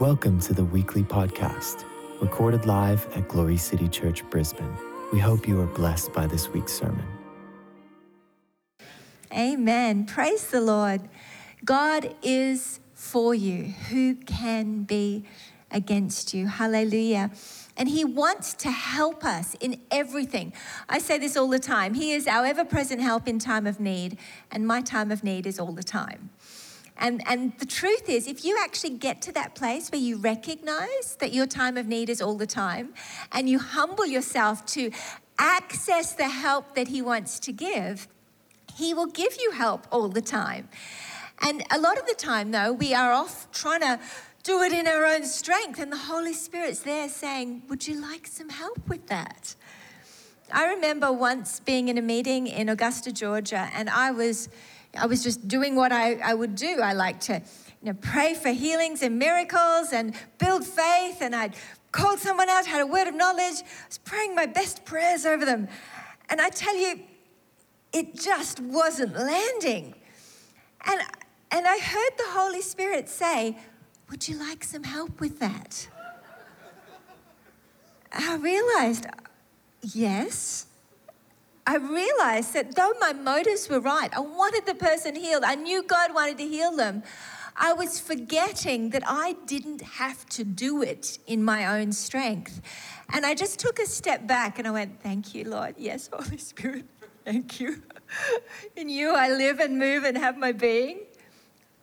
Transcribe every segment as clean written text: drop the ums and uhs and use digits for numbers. Welcome to the weekly podcast, recorded live at Glory City Church, Brisbane. We hope you are blessed by this week's sermon. Amen. Praise the Lord. God is for you. Who can be against you? Hallelujah. And he wants to help us in everything. I say this all the time. He is our ever-present help in time of need. And my time of need is all the time. And the truth is, if you actually get to that place where you recognize that your time of need is all the time, and you humble yourself to access the help that he wants to give, he will give you help all the time. And a lot of the time, though, we are off trying to do it in our own strength, and the Holy Spirit's there saying, would you like some help with that? I remember once being in a meeting in Augusta, Georgia, and I was just doing what I would do. I like to, pray for healings and miracles and build faith. And I'd called someone out, had a word of knowledge. I was praying my best prayers over them. And I tell you, it just wasn't landing. And I heard the Holy Spirit say, would you like some help with that? I realized, yes. I realized that though my motives were right, I wanted the person healed, I knew God wanted to heal them, I was forgetting that I didn't have to do it in my own strength. And I just took a step back and I went, thank you, Lord. Yes, Holy Spirit, thank you. In you I live and move and have my being.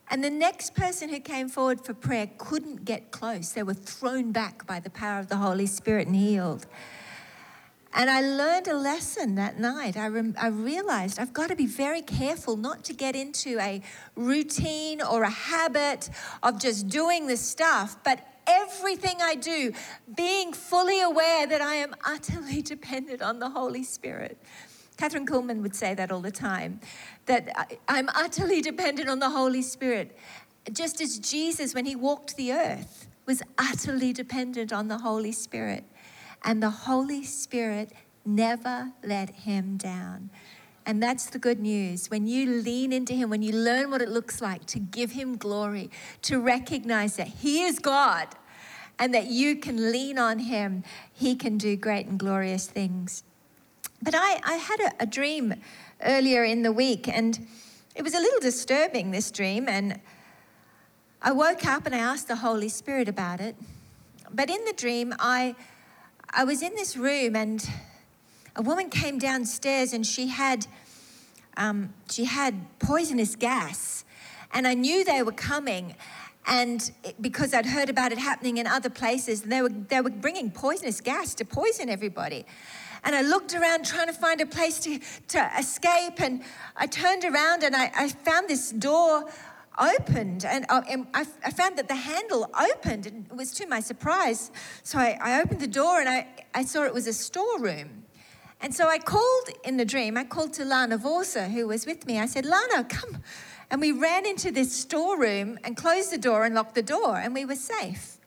And the next person who came forward for prayer couldn't get close. They were thrown back by the power of the Holy Spirit and healed. And I learned a lesson that night. I realized I've got to be very careful not to get into a routine or a habit of just doing this stuff, but everything I do, being fully aware that I am utterly dependent on the Holy Spirit. Catherine Kuhlman would say that all the time, that I'm utterly dependent on the Holy Spirit, just as Jesus, when he walked the earth, was utterly dependent on the Holy Spirit. And the Holy Spirit never let him down. And that's the good news. When you lean into him, when you learn what it looks like to give him glory, to recognize that he is God and that you can lean on him, he can do great and glorious things. But I had a dream earlier in the week, and it was a little disturbing, this dream. And I woke up and I asked the Holy Spirit about it. But in the dream, I was in this room and a woman came downstairs and she had poisonous gas, and I knew they were coming, and because I'd heard about it happening in other places, and they were bringing poisonous gas to poison everybody. And I looked around trying to find a place to escape, and I turned around and I found this door opened, and I found that the handle opened, and it was to my surprise. So I opened the door and I saw it was a storeroom. And so I called to Lana Vorsa, who was with me. I said, Lana, come. And we ran into this storeroom and closed the door and locked the door, and we were safe.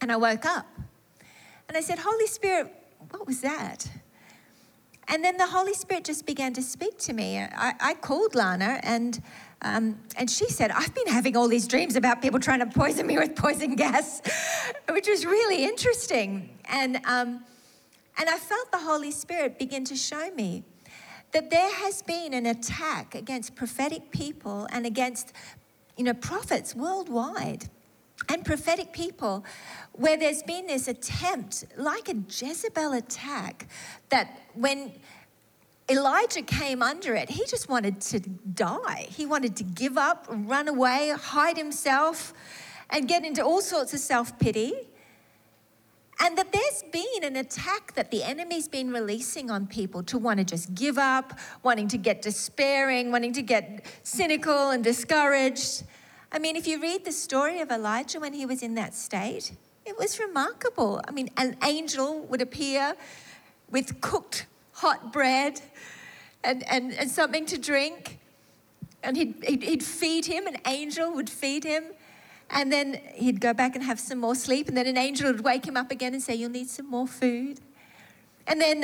And I woke up and I said, Holy Spirit, what was that? And then the Holy Spirit just began to speak to me. I called Lana, and she said, I've been having all these dreams about people trying to poison me with poison gas, which was really interesting. And I felt the Holy Spirit begin to show me that there has been an attack against prophetic people and against, prophets worldwide and prophetic people, where there's been this attempt, like a Jezebel attack, that when Elijah came under it, he just wanted to die. He wanted to give up, run away, hide himself, and get into all sorts of self-pity. And that there's been an attack that the enemy's been releasing on people to want to just give up, wanting to get despairing, wanting to get cynical and discouraged. If you read the story of Elijah when he was in that state, it was remarkable. An angel would appear with cooked hot bread and something to drink. And he'd feed him, an angel would feed him. And then he'd go back and have some more sleep. And then an angel would wake him up again and say, you'll need some more food. And then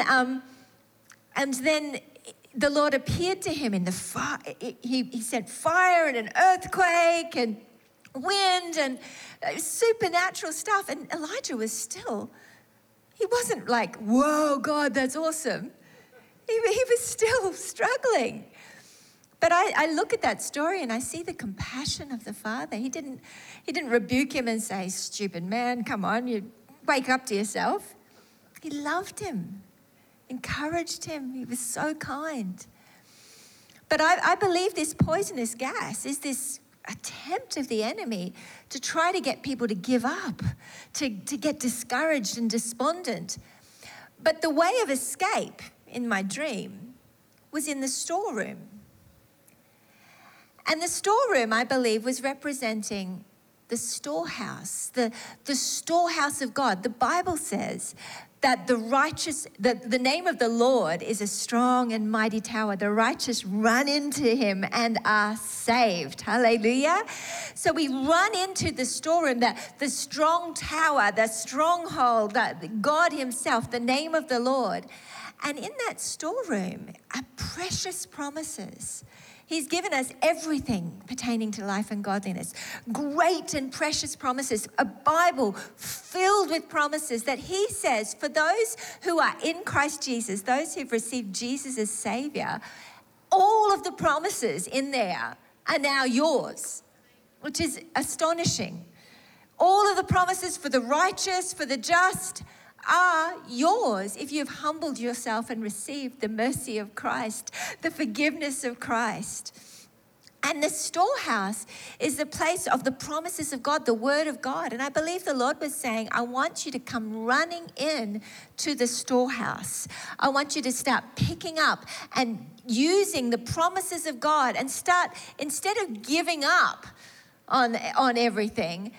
the Lord appeared to him in the fire. He sent fire and an earthquake and wind and supernatural stuff. And Elijah was still, he wasn't like, whoa, God, that's awesome. He was still struggling. But I look at that story and I see the compassion of the Father. He didn't rebuke him and say, stupid man, come on, you wake up to yourself. He loved him, encouraged him. He was so kind. But I believe this poisonous gas is this attempt of the enemy to try to get people to give up, to get discouraged and despondent. But the way of escape in my dream was in the storeroom. And the storeroom, I believe, was representing the storehouse, the storehouse of God. The Bible says that the righteous, the name of the Lord is a strong and mighty tower. The righteous run into him and are saved. Hallelujah. So we run into the storeroom, the strong tower, the stronghold, that God himself, the name of the Lord. And in that storeroom are precious promises. He's given us everything pertaining to life and godliness. Great and precious promises, a Bible filled with promises that he says for those who are in Christ Jesus, those who've received Jesus as Savior, all of the promises in there are now yours, which is astonishing. All of the promises for the righteous, for the just, are yours if you've humbled yourself and received the mercy of Christ, the forgiveness of Christ. And the storehouse is the place of the promises of God, the word of God. And I believe the Lord was saying, I want you to come running in to the storehouse. I want you to start picking up and using the promises of God and start, instead of giving up on everything,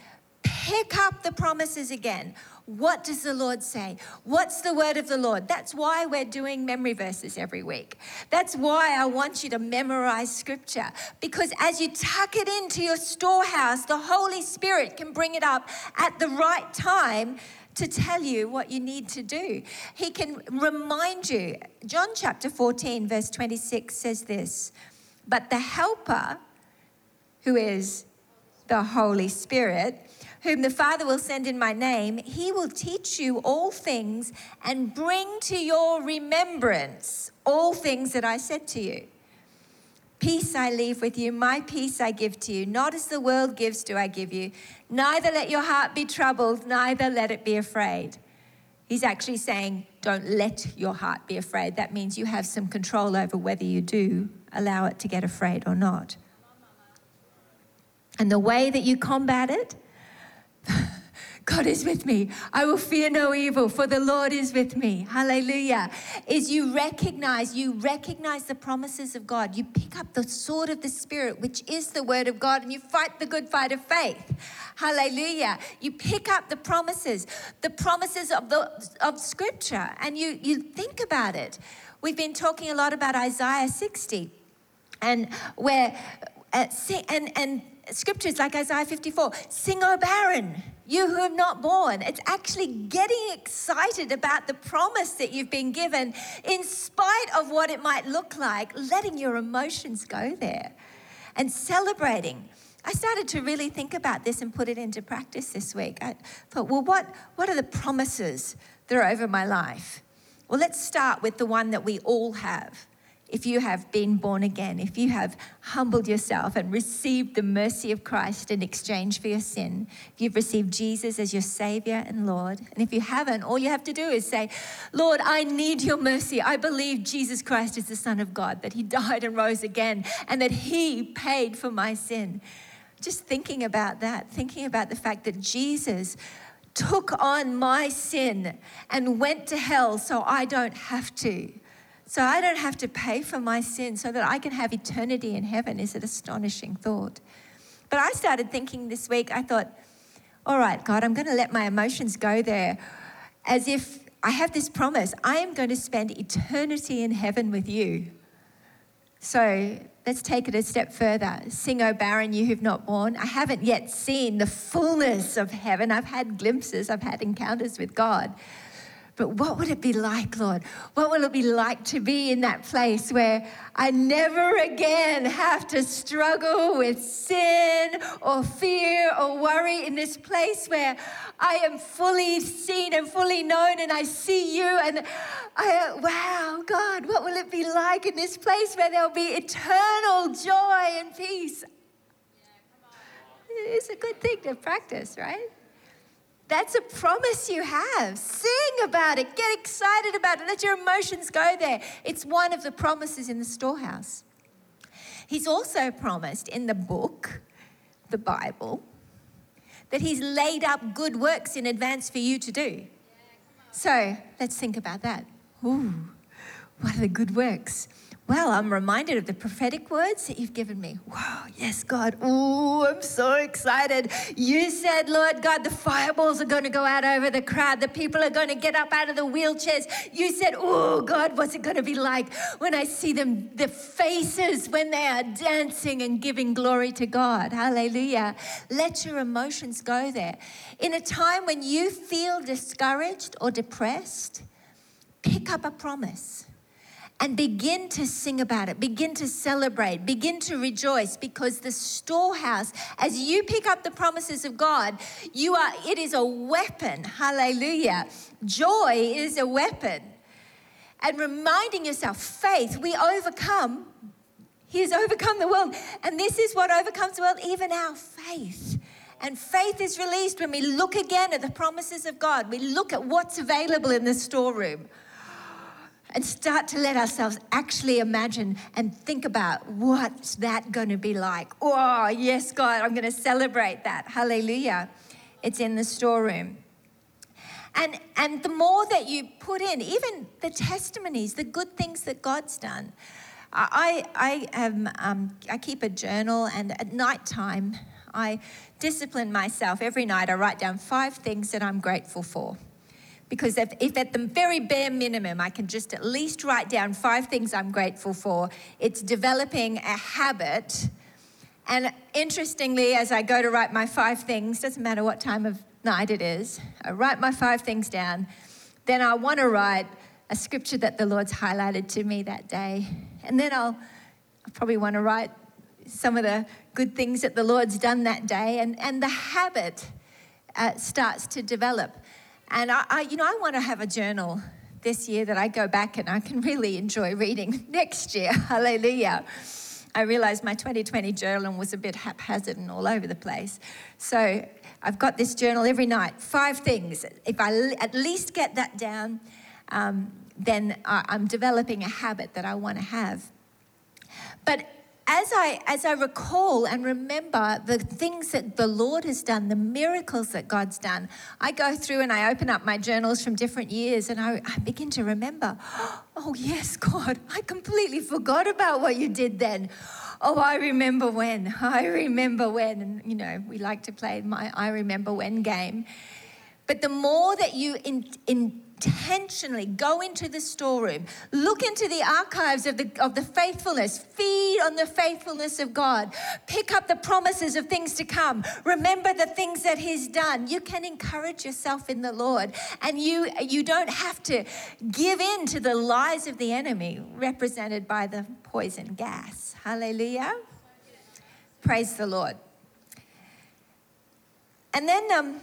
pick up the promises again. What does the Lord say? What's the word of the Lord? That's why we're doing memory verses every week. That's why I want you to memorize scripture, because as you tuck it into your storehouse, the Holy Spirit can bring it up at the right time to tell you what you need to do. He can remind you. John chapter 14, verse 26 says this, but the helper, who is the Holy Spirit, whom the Father will send in my name, he will teach you all things and bring to your remembrance all things that I said to you. Peace I leave with you, my peace I give to you. Not as the world gives do I give you. Neither let your heart be troubled, neither let it be afraid. He's actually saying, don't let your heart be afraid. That means you have some control over whether you do allow it to get afraid or not. And the way that you combat it, God is with me. I will fear no evil, for the Lord is with me. Hallelujah. Is you recognize the promises of God. You pick up the sword of the Spirit, which is the word of God, and you fight the good fight of faith. Hallelujah. You pick up the promises of Scripture, and you think about it. We've been talking a lot about Isaiah 60, and scriptures like Isaiah 54, sing, O barren, you who have not born. It's actually getting excited about the promise that you've been given in spite of what it might look like, letting your emotions go there and celebrating. I started to really think about this and put it into practice this week. I thought, well, what are the promises that are over my life? Well, let's start with the one that we all have. If you have been born again, if you have humbled yourself and received the mercy of Christ in exchange for your sin, if you've received Jesus as your Savior and Lord, and if you haven't, all you have to do is say, Lord, I need your mercy. I believe Jesus Christ is the Son of God, that he died and rose again, and that he paid for my sin. Just thinking about that, thinking about the fact that Jesus took on my sin and went to hell so I don't have to. So I don't have to pay for my sin so that I can have eternity in heaven is an astonishing thought. But I started thinking this week, I thought, all right, God, I'm going to let my emotions go there as if I have this promise. I am going to spend eternity in heaven with you. So let's take it a step further. Sing, O barren, you who've not born. I haven't yet seen the fullness of heaven. I've had glimpses. I've had encounters with God. But what would it be like, Lord? What will it be like to be in that place where I never again have to struggle with sin or fear or worry, in this place where I am fully seen and fully known and I see you and wow, God, what will it be like in this place where there'll be eternal joy and peace? It's a good thing to practice, right? That's a promise you have. Sing about it. Get excited about it. Let your emotions go there. It's one of the promises in the storehouse. He's also promised in the book, the Bible, that he's laid up good works in advance for you to do. Yeah, so let's think about that. Ooh, what are the good works? Well, I'm reminded of the prophetic words that you've given me. Wow, yes, God. Ooh, I'm so excited. You said, Lord God, the fireballs are going to go out over the crowd. The people are going to get up out of the wheelchairs. You said, oh, God, what's it going to be like when I see them, the faces when they are dancing and giving glory to God? Hallelujah. Let your emotions go there. In a time when you feel discouraged or depressed, pick up a promise. And begin to sing about it, begin to celebrate, begin to rejoice, because the storehouse, as you pick up the promises of God, it is a weapon. Hallelujah. Joy is a weapon. And reminding yourself, faith, we overcome. He has overcome the world. And this is what overcomes the world, even our faith. And faith is released when we look again at the promises of God. We look at what's available in the storeroom. And start to let ourselves actually imagine and think about what's that going to be like. Oh, yes, God, I'm going to celebrate that. Hallelujah. It's in the storeroom. And the more that you put in, even the testimonies, the good things that God's done. I keep a journal, and at nighttime, I discipline myself. Every night I write down 5 things that I'm grateful for. Because if at the very bare minimum I can just at least write down 5 things I'm grateful for, it's developing a habit. And interestingly, as I go to write my 5 things, doesn't matter what time of night it is, I write my 5 things down. Then I want to write a scripture that the Lord's highlighted to me that day. And then I'll probably want to write some of the good things that the Lord's done that day. And the habit starts to develop. And I want to have a journal this year that I go back and I can really enjoy reading next year. Hallelujah. I realized my 2020 journal was a bit haphazard and all over the place. So I've got this journal every night, 5 things. If I at least get that down, then I'm developing a habit that I want to have. But as I recall and remember the things that the Lord has done, the miracles that God's done, I go through and I open up my journals from different years and I begin to remember, oh, yes, God, I completely forgot about what you did then. Oh, I remember when. And, you know, we like to play my I remember when game. But the more that you intentionally go into the storeroom, look into the archives of the faithfulness, feed on the faithfulness of God, pick up the promises of things to come, remember the things that he's done. You can encourage yourself in the Lord, and you don't have to give in to the lies of the enemy represented by the poison gas. Hallelujah. Praise the Lord. And then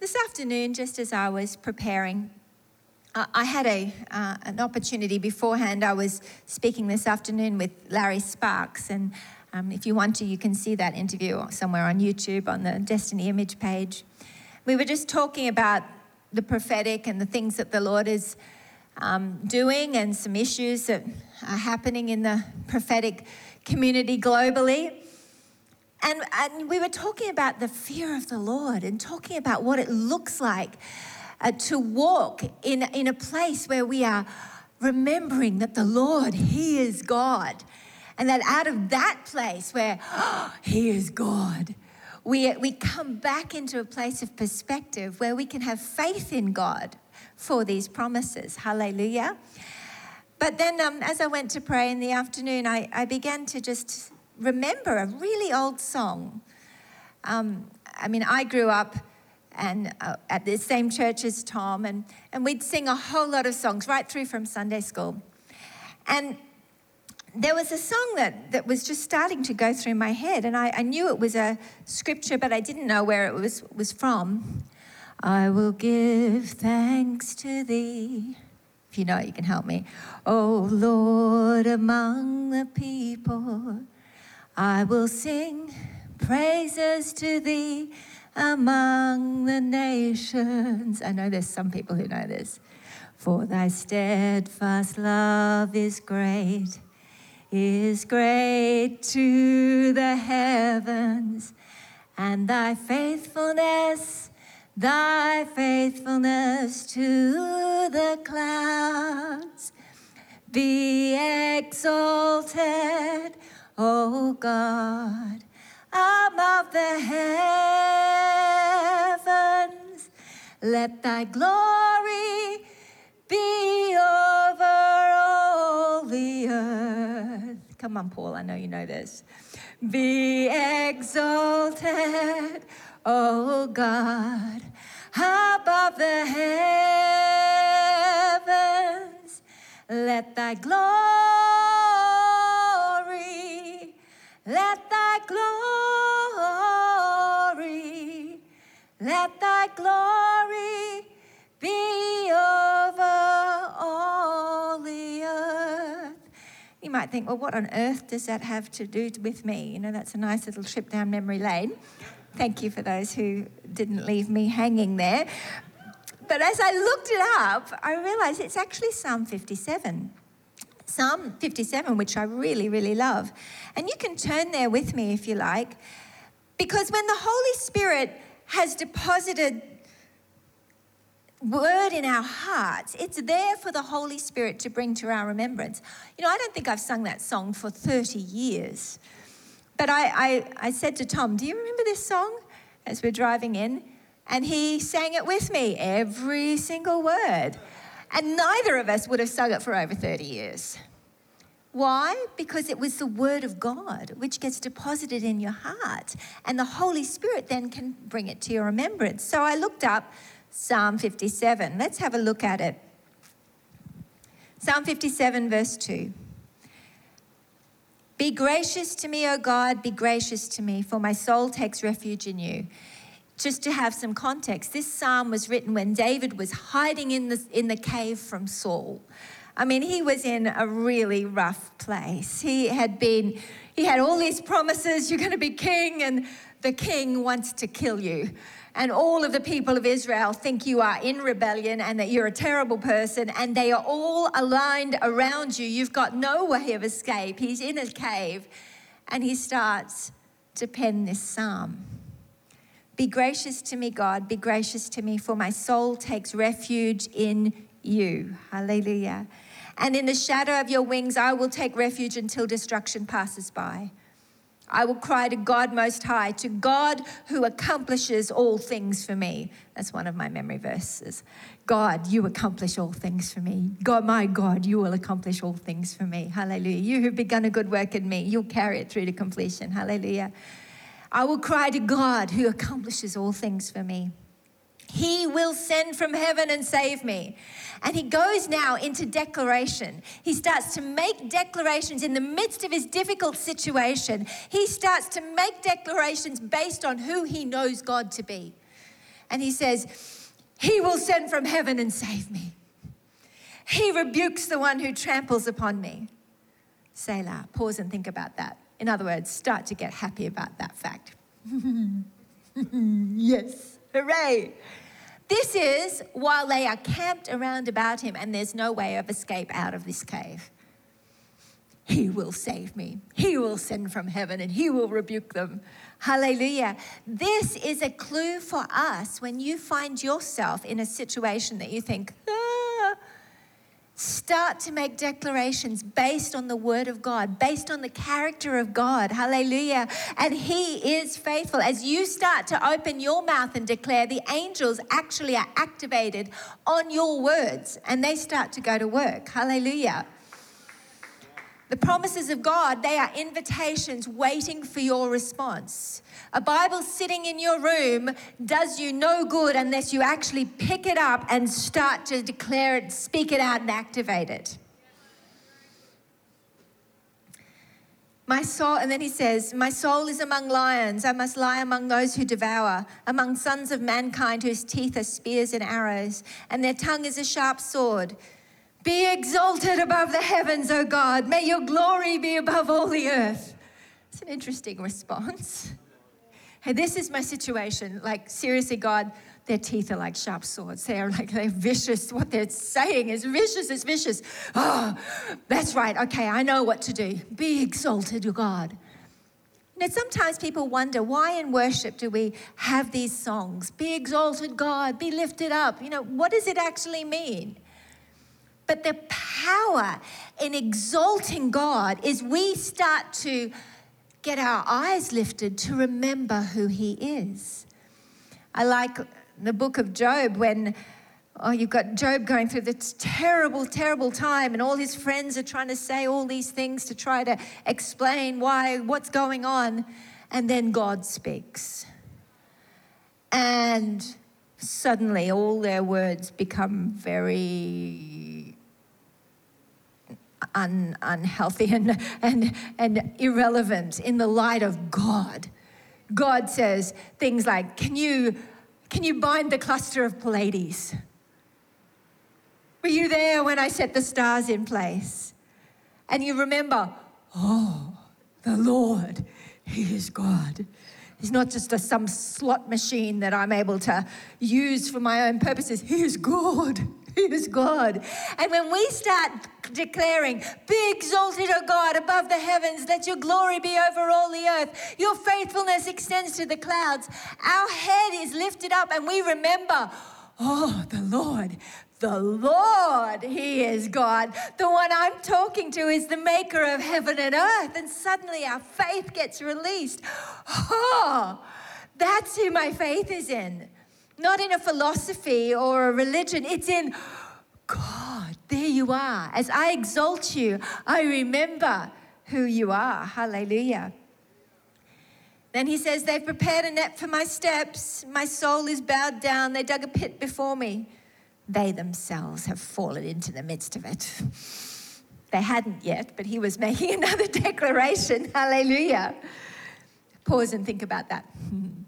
this afternoon, just as I was preparing, I had an opportunity beforehand. I was speaking this afternoon with Larry Sparks, and if you want to, you can see that interview somewhere on YouTube on the Destiny Image page. We were just talking about the prophetic and the things that the Lord is doing and some issues that are happening in the prophetic community globally. And we were talking about the fear of the Lord and talking about what it looks like to walk in a place where we are remembering that the Lord, he is God. And that out of that place where he is God, we come back into a place of perspective where we can have faith in God for these promises. Hallelujah. But then as I went to pray in the afternoon, I began to just remember a really old song. I grew up and at the same church as Tom, and we'd sing a whole lot of songs right through from Sunday school. And there was a song that was just starting to go through my head, and I knew it was a scripture, but I didn't know where it was from. I will give thanks to thee. If you know it, you can help me. O Lord, among the people, I will sing praises to thee among the nations. I know there's some people who know this. For thy steadfast love is great to the heavens, and thy faithfulness to the clouds. Be exalted, O God, above the heavens. Let thy glory be over all the earth. Come on, Paul, I know you know this. Be exalted, O God, above the heavens. Let thy glory, let thy glory, let thy glory be over all the earth. You might think, well, what on earth does that have to do with me? You know, that's a nice little trip down memory lane. Thank you for those who didn't leave me hanging there. But as I looked it up, I realized it's actually Psalm 57. Psalm 57, which I really, really love. And you can turn there with me if you like, because when the Holy Spirit has deposited word in our hearts, it's there for the Holy Spirit to bring to our remembrance. You know, I don't think I've sung that song for 30 years. But I said to Tom, do you remember this song? As we're driving in. And he sang it with me, every single word. And neither of us would have sung it for over 30 years. Why? Because it was the word of God, which gets deposited in your heart. And the Holy Spirit then can bring it to your remembrance. So I looked up Psalm 57. Let's have a look at it. Psalm 57, verse 2. Be gracious to me, O God, be gracious to me, for my soul takes refuge in you. Just to have some context, this psalm was written when David was hiding in the cave from Saul. I mean, he was in a really rough place. He had all these promises, you're going to be king, and the king wants to kill you. And all of the people of Israel think you are in rebellion and that you're a terrible person, and they are all aligned around you. You've got no way of escape. He's in a cave, and he starts to pen this psalm. Be gracious to me, God. Be gracious to me, for my soul takes refuge in you. Hallelujah. And in the shadow of your wings, I will take refuge until destruction passes by. I will cry to God Most High, to God who accomplishes all things for me. That's one of my memory verses. God, you accomplish all things for me. God, my God, you will accomplish all things for me. Hallelujah. You who've begun a good work in me, you'll carry it through to completion. Hallelujah. I will cry to God who accomplishes all things for me. He will send from heaven and save me. And he goes now into declaration. He starts to make declarations in the midst of his difficult situation. He starts to make declarations based on who he knows God to be. And he says, he will send from heaven and save me. He rebukes the one who tramples upon me. Selah, pause and think about that. In other words, start to get happy about that fact. Yes, hooray. This is while they are camped around about him and there's no way of escape out of this cave. He will save me. He will send from heaven and he will rebuke them. Hallelujah. This is a clue for us when you find yourself in a situation that you think, ah. Start to make declarations based on the word of God, based on the character of God. Hallelujah. And he is faithful. As you start to open your mouth and declare, the angels actually are activated on your words and they start to go to work. Hallelujah. The promises of God, they are invitations waiting for your response. A Bible sitting in your room does you no good unless you actually pick it up and start to declare it, speak it out, and activate it. My soul, and then he says, my soul is among lions. I must lie among those who devour, among sons of mankind whose teeth are spears and arrows, and their tongue is a sharp sword. Be exalted above the heavens, O God. May your glory be above all the earth. It's an interesting response. Hey, this is my situation. Like, seriously, God, their teeth are like sharp swords. They're vicious. What they're saying is vicious, it's vicious. Oh, that's right. Okay, I know what to do. Be exalted, O God. You know, sometimes people wonder, why in worship do we have these songs? Be exalted, God. Be lifted up. You know, what does it actually mean? But the power in exalting God is we start to get our eyes lifted to remember who he is. I like the book of Job when, you've got Job going through this terrible, terrible time and all his friends are trying to say all these things to try to explain what's going on. And then God speaks. And suddenly all their words become very unhealthy and irrelevant in the light of God. God says things like, can you bind the cluster of Pleiades? Were you there when I set the stars in place? And you remember, the Lord, he is God. He's not just some slot machine that I'm able to use for my own purposes. He is God. He is God. And when we start declaring, be exalted, O God, above the heavens, let your glory be over all the earth. Your faithfulness extends to the clouds. Our head is lifted up and we remember, the Lord, he is God. The one I'm talking to is the maker of heaven and earth. And suddenly our faith gets released. Oh, that's who my faith is in. Not in a philosophy or a religion. It's in God. There you are. As I exalt you, I remember who you are. Hallelujah. Then he says, they've prepared a net for my steps. My soul is bowed down. They dug a pit before me. They themselves have fallen into the midst of it. They hadn't yet, but he was making another declaration. Hallelujah. Pause and think about that.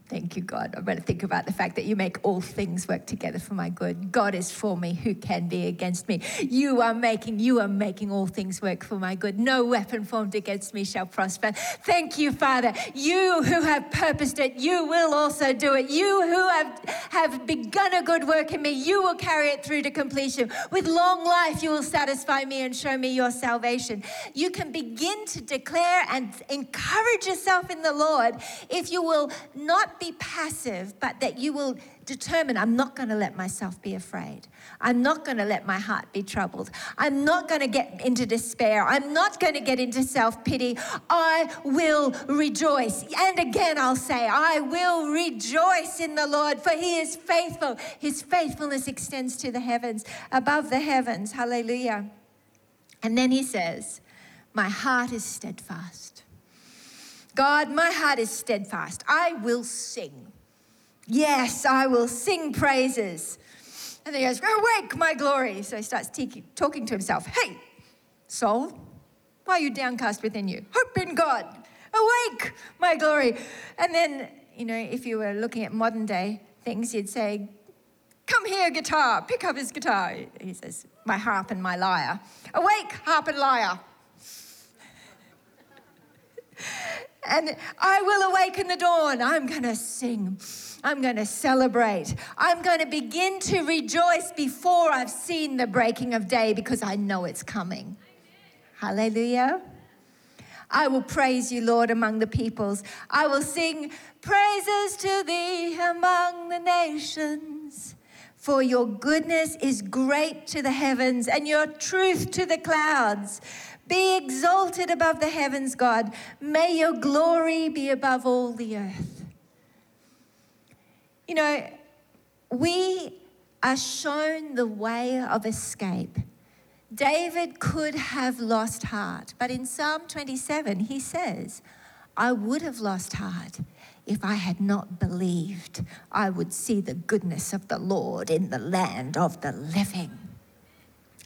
Thank you, God. I'm going to think about the fact that you make all things work together for my good. God is for me. Who can be against me? You are making all things work for my good. No weapon formed against me shall prosper. Thank you, Father. You who have purposed it, you will also do it. You who have begun a good work in me, you will carry it through to completion. With long life, you will satisfy me and show me your salvation. You can begin to declare and encourage yourself in the Lord if you will not be passive, but that you will determine, I'm not going to let myself be afraid. I'm not going to let my heart be troubled. I'm not going to get into despair. I'm not going to get into self-pity. I will rejoice. And again, I'll say, I will rejoice in the Lord, for he is faithful. His faithfulness extends to the heavens, above the heavens. Hallelujah. And then he says, my heart is steadfast. God, my heart is steadfast. I will sing. Yes, I will sing praises. And then he goes, awake my glory. So he starts talking to himself. Hey, soul, why are you downcast within you? Hope in God. Awake my glory. And then, if you were looking at modern day things, you'd say, come here, guitar. Pick up his guitar. He says, my harp and my lyre. Awake, harp and lyre. And I will awaken the dawn. I'm going to sing. I'm going to celebrate. I'm going to begin to rejoice before I've seen the breaking of day because I know it's coming. Amen. Hallelujah. I will praise you, Lord, among the peoples. I will sing praises to thee among the nations. For your goodness is great to the heavens and your truth to the clouds. Be exalted above the heavens, God. May your glory be above all the earth. We are shown the way of escape David could have lost heart, but in Psalm 27, he says, I would have lost heart if I had not believed I would see the goodness of the Lord in the land of the living.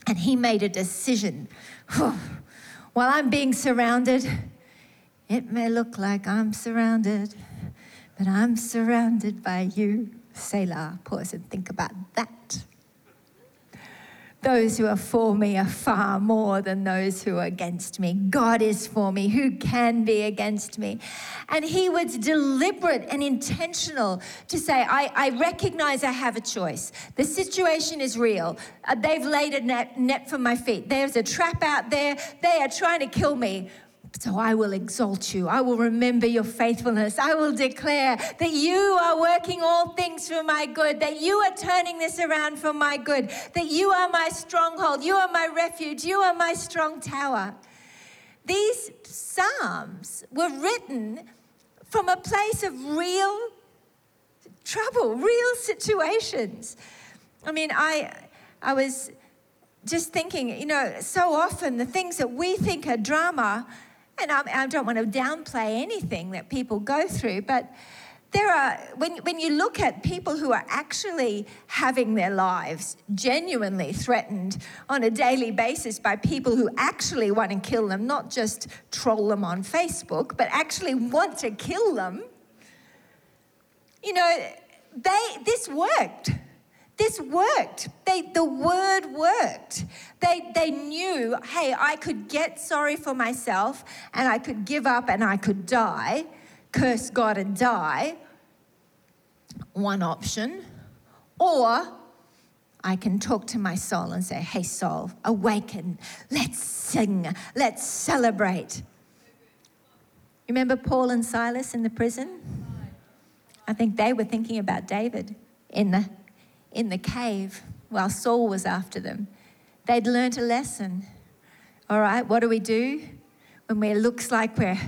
And he made a decision. While I'm being surrounded, it may look like I'm surrounded, but I'm surrounded by you. Selah, pause and think about that. Those who are for me are far more than those who are against me. God is for me. Who can be against me? And he was deliberate and intentional to say, I recognize I have a choice. The situation is real. They've laid a net for my feet. There's a trap out there. They are trying to kill me. So I will exalt you. I will remember your faithfulness. I will declare that you are working all things for my good, that you are turning this around for my good, that you are my stronghold, you are my refuge, you are my strong tower. These psalms were written from a place of real trouble, real situations. I mean, I was just thinking, you know, so often the things that we think are drama, and I don't want to downplay anything that people go through, but there are, when you look at people who are actually having their lives genuinely threatened on a daily basis by people who actually want to kill them, not just troll them on Facebook, but actually want to kill them, you know, this worked. This worked. The word worked. They knew, hey, I could get sorry for myself and I could give up and I could die, curse God and die, one option. Or I can talk to my soul and say, hey, soul, awaken. Let's sing. Let's celebrate. Remember Paul and Silas in the prison? I think they were thinking about David in the cave while Saul was after them. They'd learnt a lesson. All right, what do we do when it looks like we're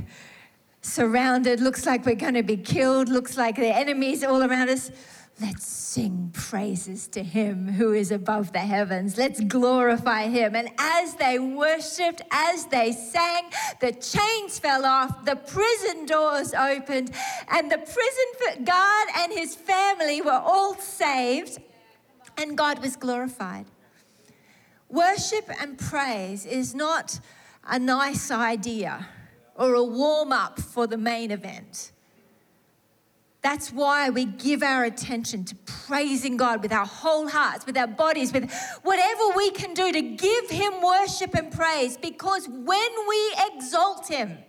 surrounded, looks like we're going to be killed, looks like the enemies all around us? Let's sing praises to him who is above the heavens. Let's glorify him. And as they worshipped, as they sang, the chains fell off, the prison doors opened, and the prison guard and his family were all saved. And God was glorified. Worship and praise is not a nice idea or a warm-up for the main event. That's why we give our attention to praising God with our whole hearts, with our bodies, with whatever we can do to give him worship and praise, because when we exalt him,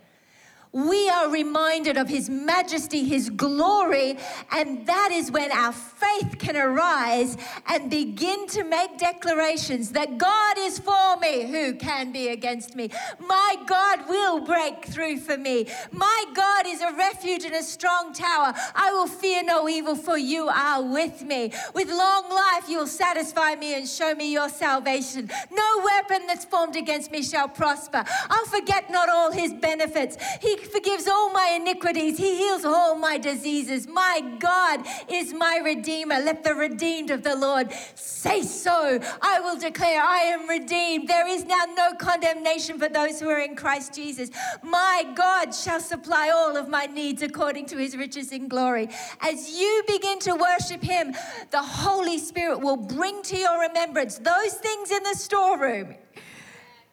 we are reminded of his majesty, his glory, and that is when our faith can arise and begin to make declarations that God is for me, who can be against me? My God will break through for me. My God is a refuge and a strong tower. I will fear no evil, for you are with me. With long life you'll satisfy me and show me your salvation. No weapon that's formed against me shall prosper. I'll forget not all his benefits. He forgives all my iniquities. He heals all my diseases. My God is my Redeemer. Let the redeemed of the Lord say so. I will declare, I am redeemed. There is now no condemnation for those who are in Christ Jesus. My God shall supply all of my needs according to his riches in glory. As you begin to worship him, the Holy Spirit will bring to your remembrance those things in the storeroom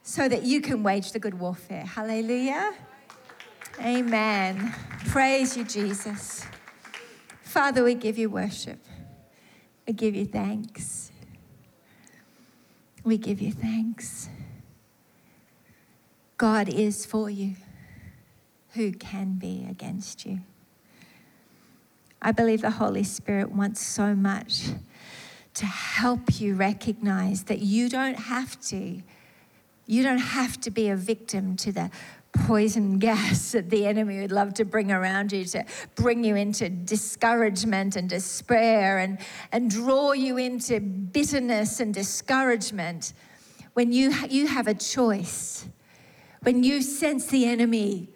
so that you can wage the good warfare. Hallelujah. Amen. Praise you, Jesus. Father, we give you worship. We give you thanks. We give you thanks. God is for you. Who can be against you? I believe the Holy Spirit wants so much to help you recognize that you don't have to be a victim to the poison gas that the enemy would love to bring around you, to bring you into discouragement and despair and draw you into bitterness and discouragement. When you have a choice, when you sense the enemy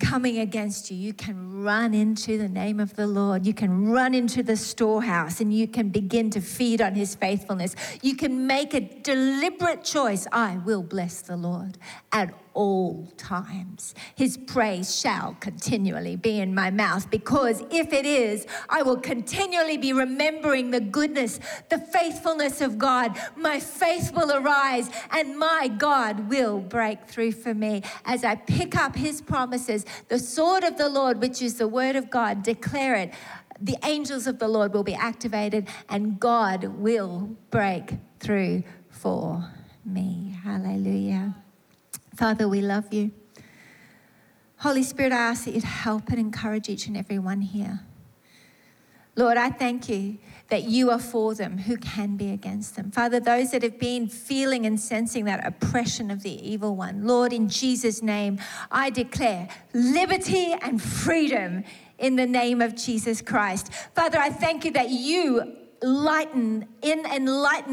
coming against you, you can run into the name of the Lord. You can run into the storehouse and you can begin to feed on his faithfulness. You can make a deliberate choice. I will bless the Lord at all times. His praise shall continually be in my mouth, because if it is, I will continually be remembering the goodness, the faithfulness of God. My faith will arise and my God will break through for me. As I pick up his promises, the sword of the Lord, which is the word of God, declare it. The angels of the Lord will be activated and God will break through for me. Hallelujah. Father, we love you. Holy Spirit, I ask that you'd help and encourage each and every one here. Lord, I thank you that you are for them who can be against them. Father, those that have been feeling and sensing that oppression of the evil one, Lord, in Jesus' name, I declare liberty and freedom in the name of Jesus Christ. Father, I thank you that you enlighten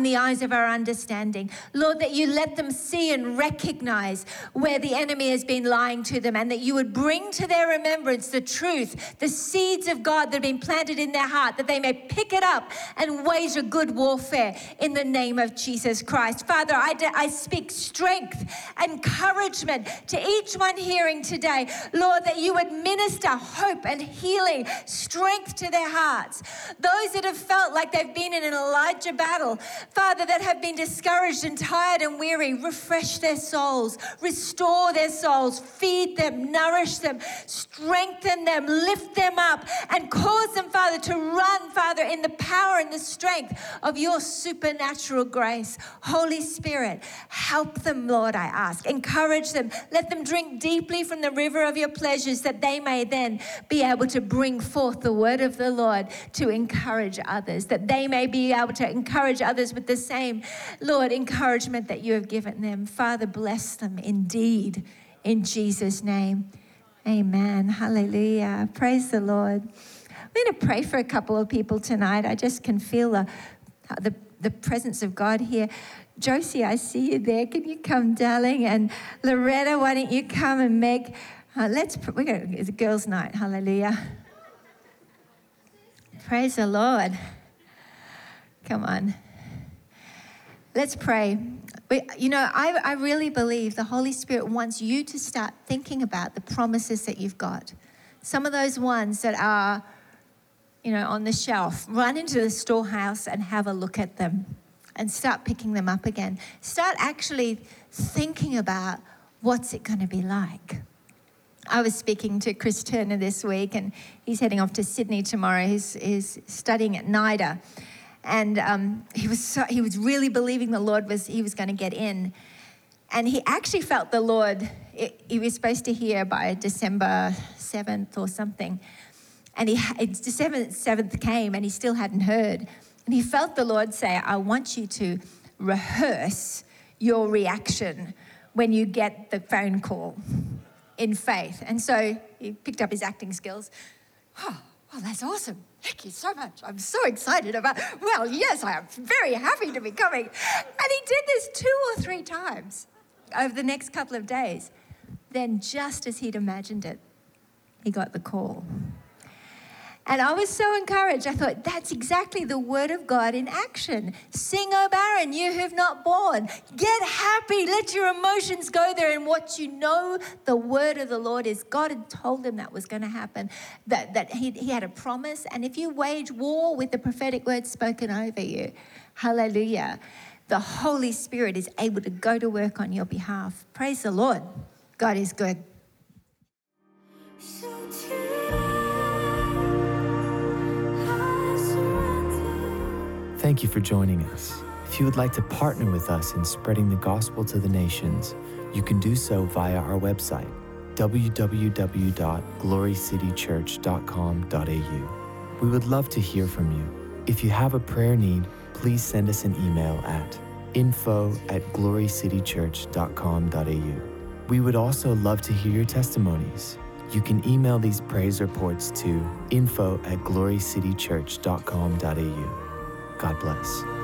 the eyes of our understanding. Lord, that you let them see and recognize where the enemy has been lying to them, and that you would bring to their remembrance the truth, the seeds of God that have been planted in their heart, that they may pick it up and wage a good warfare in the name of Jesus Christ. Father, I speak strength and encouragement to each one hearing today. Lord, that you would minister hope and healing, strength to their hearts. Those that have felt like they've been in an Elijah battle, Father, that have been discouraged and tired and weary, refresh their souls, restore their souls, feed them, nourish them, strengthen them, lift them up, and cause them, Father, to run, Father, in the power and the strength of your supernatural grace. Holy Spirit, help them, Lord, I ask. Encourage them. Let them drink deeply from the river of your pleasures, that they may then be able to bring forth the word of the Lord to encourage others, that they may be able to encourage others with the same, Lord, encouragement that you have given them. Father, bless them indeed, in Jesus' name. Amen. Hallelujah. Praise the Lord. I'm going to pray for a couple of people tonight. I just can feel the presence of God here. Josie, I see you there. Can you come, darling? And Loretta, why don't you come and make, it's a girls' night. Hallelujah. Praise the Lord. Come on. Let's pray. I really believe the Holy Spirit wants you to start thinking about the promises that you've got. Some of those ones that are, on the shelf. Run into the storehouse and have a look at them and start picking them up again. Start actually thinking about what's it going to be like. I was speaking to Chris Turner this week, and he's heading off to Sydney tomorrow. He's studying at NIDA. And he was really believing the Lord he was going to get in. And he actually felt the Lord, he was supposed to hear by December 7th or something. And December 7th came and he still hadn't heard. And he felt the Lord say, I want you to rehearse your reaction when you get the phone call in faith. And so he picked up his acting skills. Oh, well, that's awesome. Thank you so much. I'm so excited yes, I am very happy to be coming. And he did this 2 or 3 times over the next couple of days. Then just as he'd imagined it, he got the call. And I was so encouraged. I thought, that's exactly the word of God in action. Sing, O barren, you who have not borne. Get happy. Let your emotions go there. And what you know the word of the Lord is. God had told him that was going to happen, that he had a promise. And if you wage war with the prophetic word spoken over you, hallelujah, the Holy Spirit is able to go to work on your behalf. Praise the Lord. God is good. Thank you for joining us. If you would like to partner with us in spreading the gospel to the nations, you can do so via our website, www.glorycitychurch.com.au. We would love to hear from you. If you have a prayer need, please send us an email at info@glorycitychurch.com.au. We would also love to hear your testimonies. You can email these praise reports to info@glorycitychurch.com.au. God bless.